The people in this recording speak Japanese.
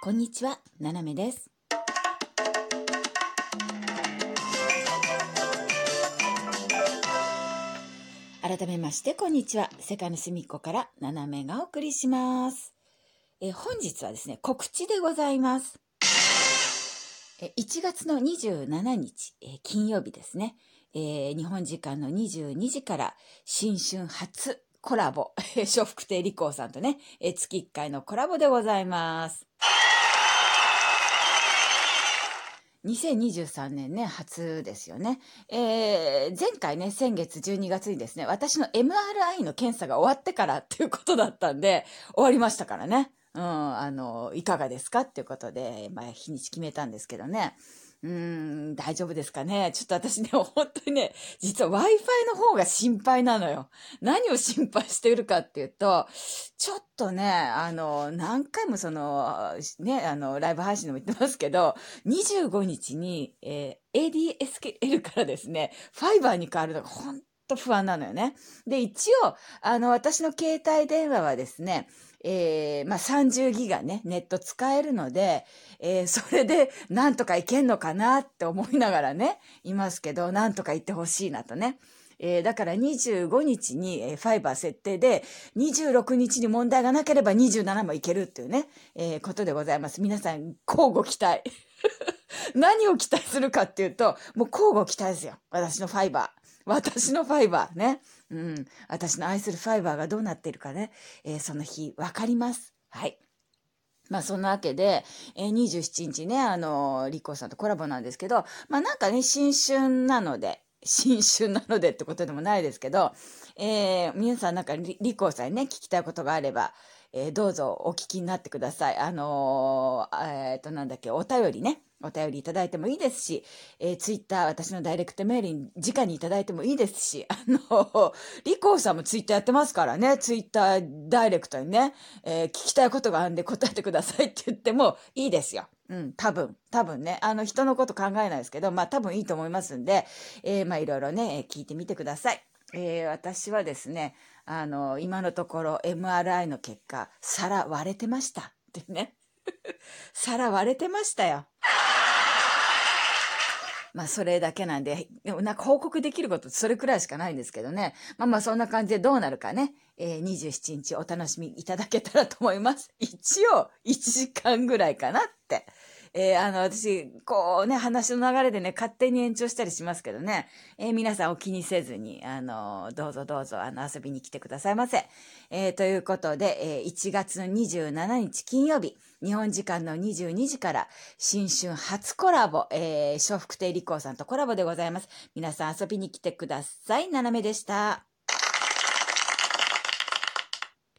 こんにちは、ななめです。改めましてこんにちは、世界の隅っこからななめがお送りします。本日はですね、告知でございます。1月の27日、金曜日ですね、日本時間の22時から新春初コラボ笑福亭理光さんとね、月1回のコラボでございます。2023年ね、初ですよね。前回ね、先月12月にですね、私の MRI の検査が終わってからっていうことだったんで、終わりましたからね。いかがですかっていうことで、日にち決めたんですけどね。大丈夫ですかね。ちょっと私ね、本当にね、実は Wi-Fi の方が心配なのよ。何を心配しているかっていうと、ちょっとね、何回もライブ配信でも言ってますけど、25日に、ADSL からですね、ファイバーに変わるのが本当不安なのよね。で、一応、私の携帯電話はですね、30ギガね、ネット使えるので、それでなんとかいけんのかなって思いながらね、いますけど、なんとかいってほしいなとね。だから25日に、ファイバー設定で、26日に問題がなければ27もいけるっていうね、ことでございます。皆さん、交互期待。何を期待するかっていうと、もう交互期待ですよ。私のファイバーね。私の愛するファイバーがどうなっているかね。その日、わかります。はい。そんなわけで、27日ね、リコさんとコラボなんですけど、新春なのでってことでもないですけど、皆さんリコさんにね、聞きたいことがあれば、どうぞお聞きになってください。お便りね。お便りいただいてもいいですし、ツイッター、私のダイレクトメールに直にいただいてもいいですし、リコさんもツイッターやってますからね、ツイッターダイレクトにね、聞きたいことがあるんで答えてくださいって言ってもいいですよ。多分ね、人のこと考えないですけど、多分いいと思いますんで、いろいろね、聞いてみてください。私はですね、今のところ MRI の結果、皿割れてましたってね。皿割れてましたよ。それだけなんで、報告できることそれくらいしかないんですけどね。そんな感じでどうなるかね、27日お楽しみいただけたらと思います。一応1時間ぐらいかなって。私、話の流れでね、勝手に延長したりしますけどね。皆さんお気にせずに、どうぞ、遊びに来てくださいませ。ということで、1月27日金曜日、日本時間の22時から、新春初コラボ、笑福亭理光さんとコラボでございます。皆さん遊びに来てください。ななめでした。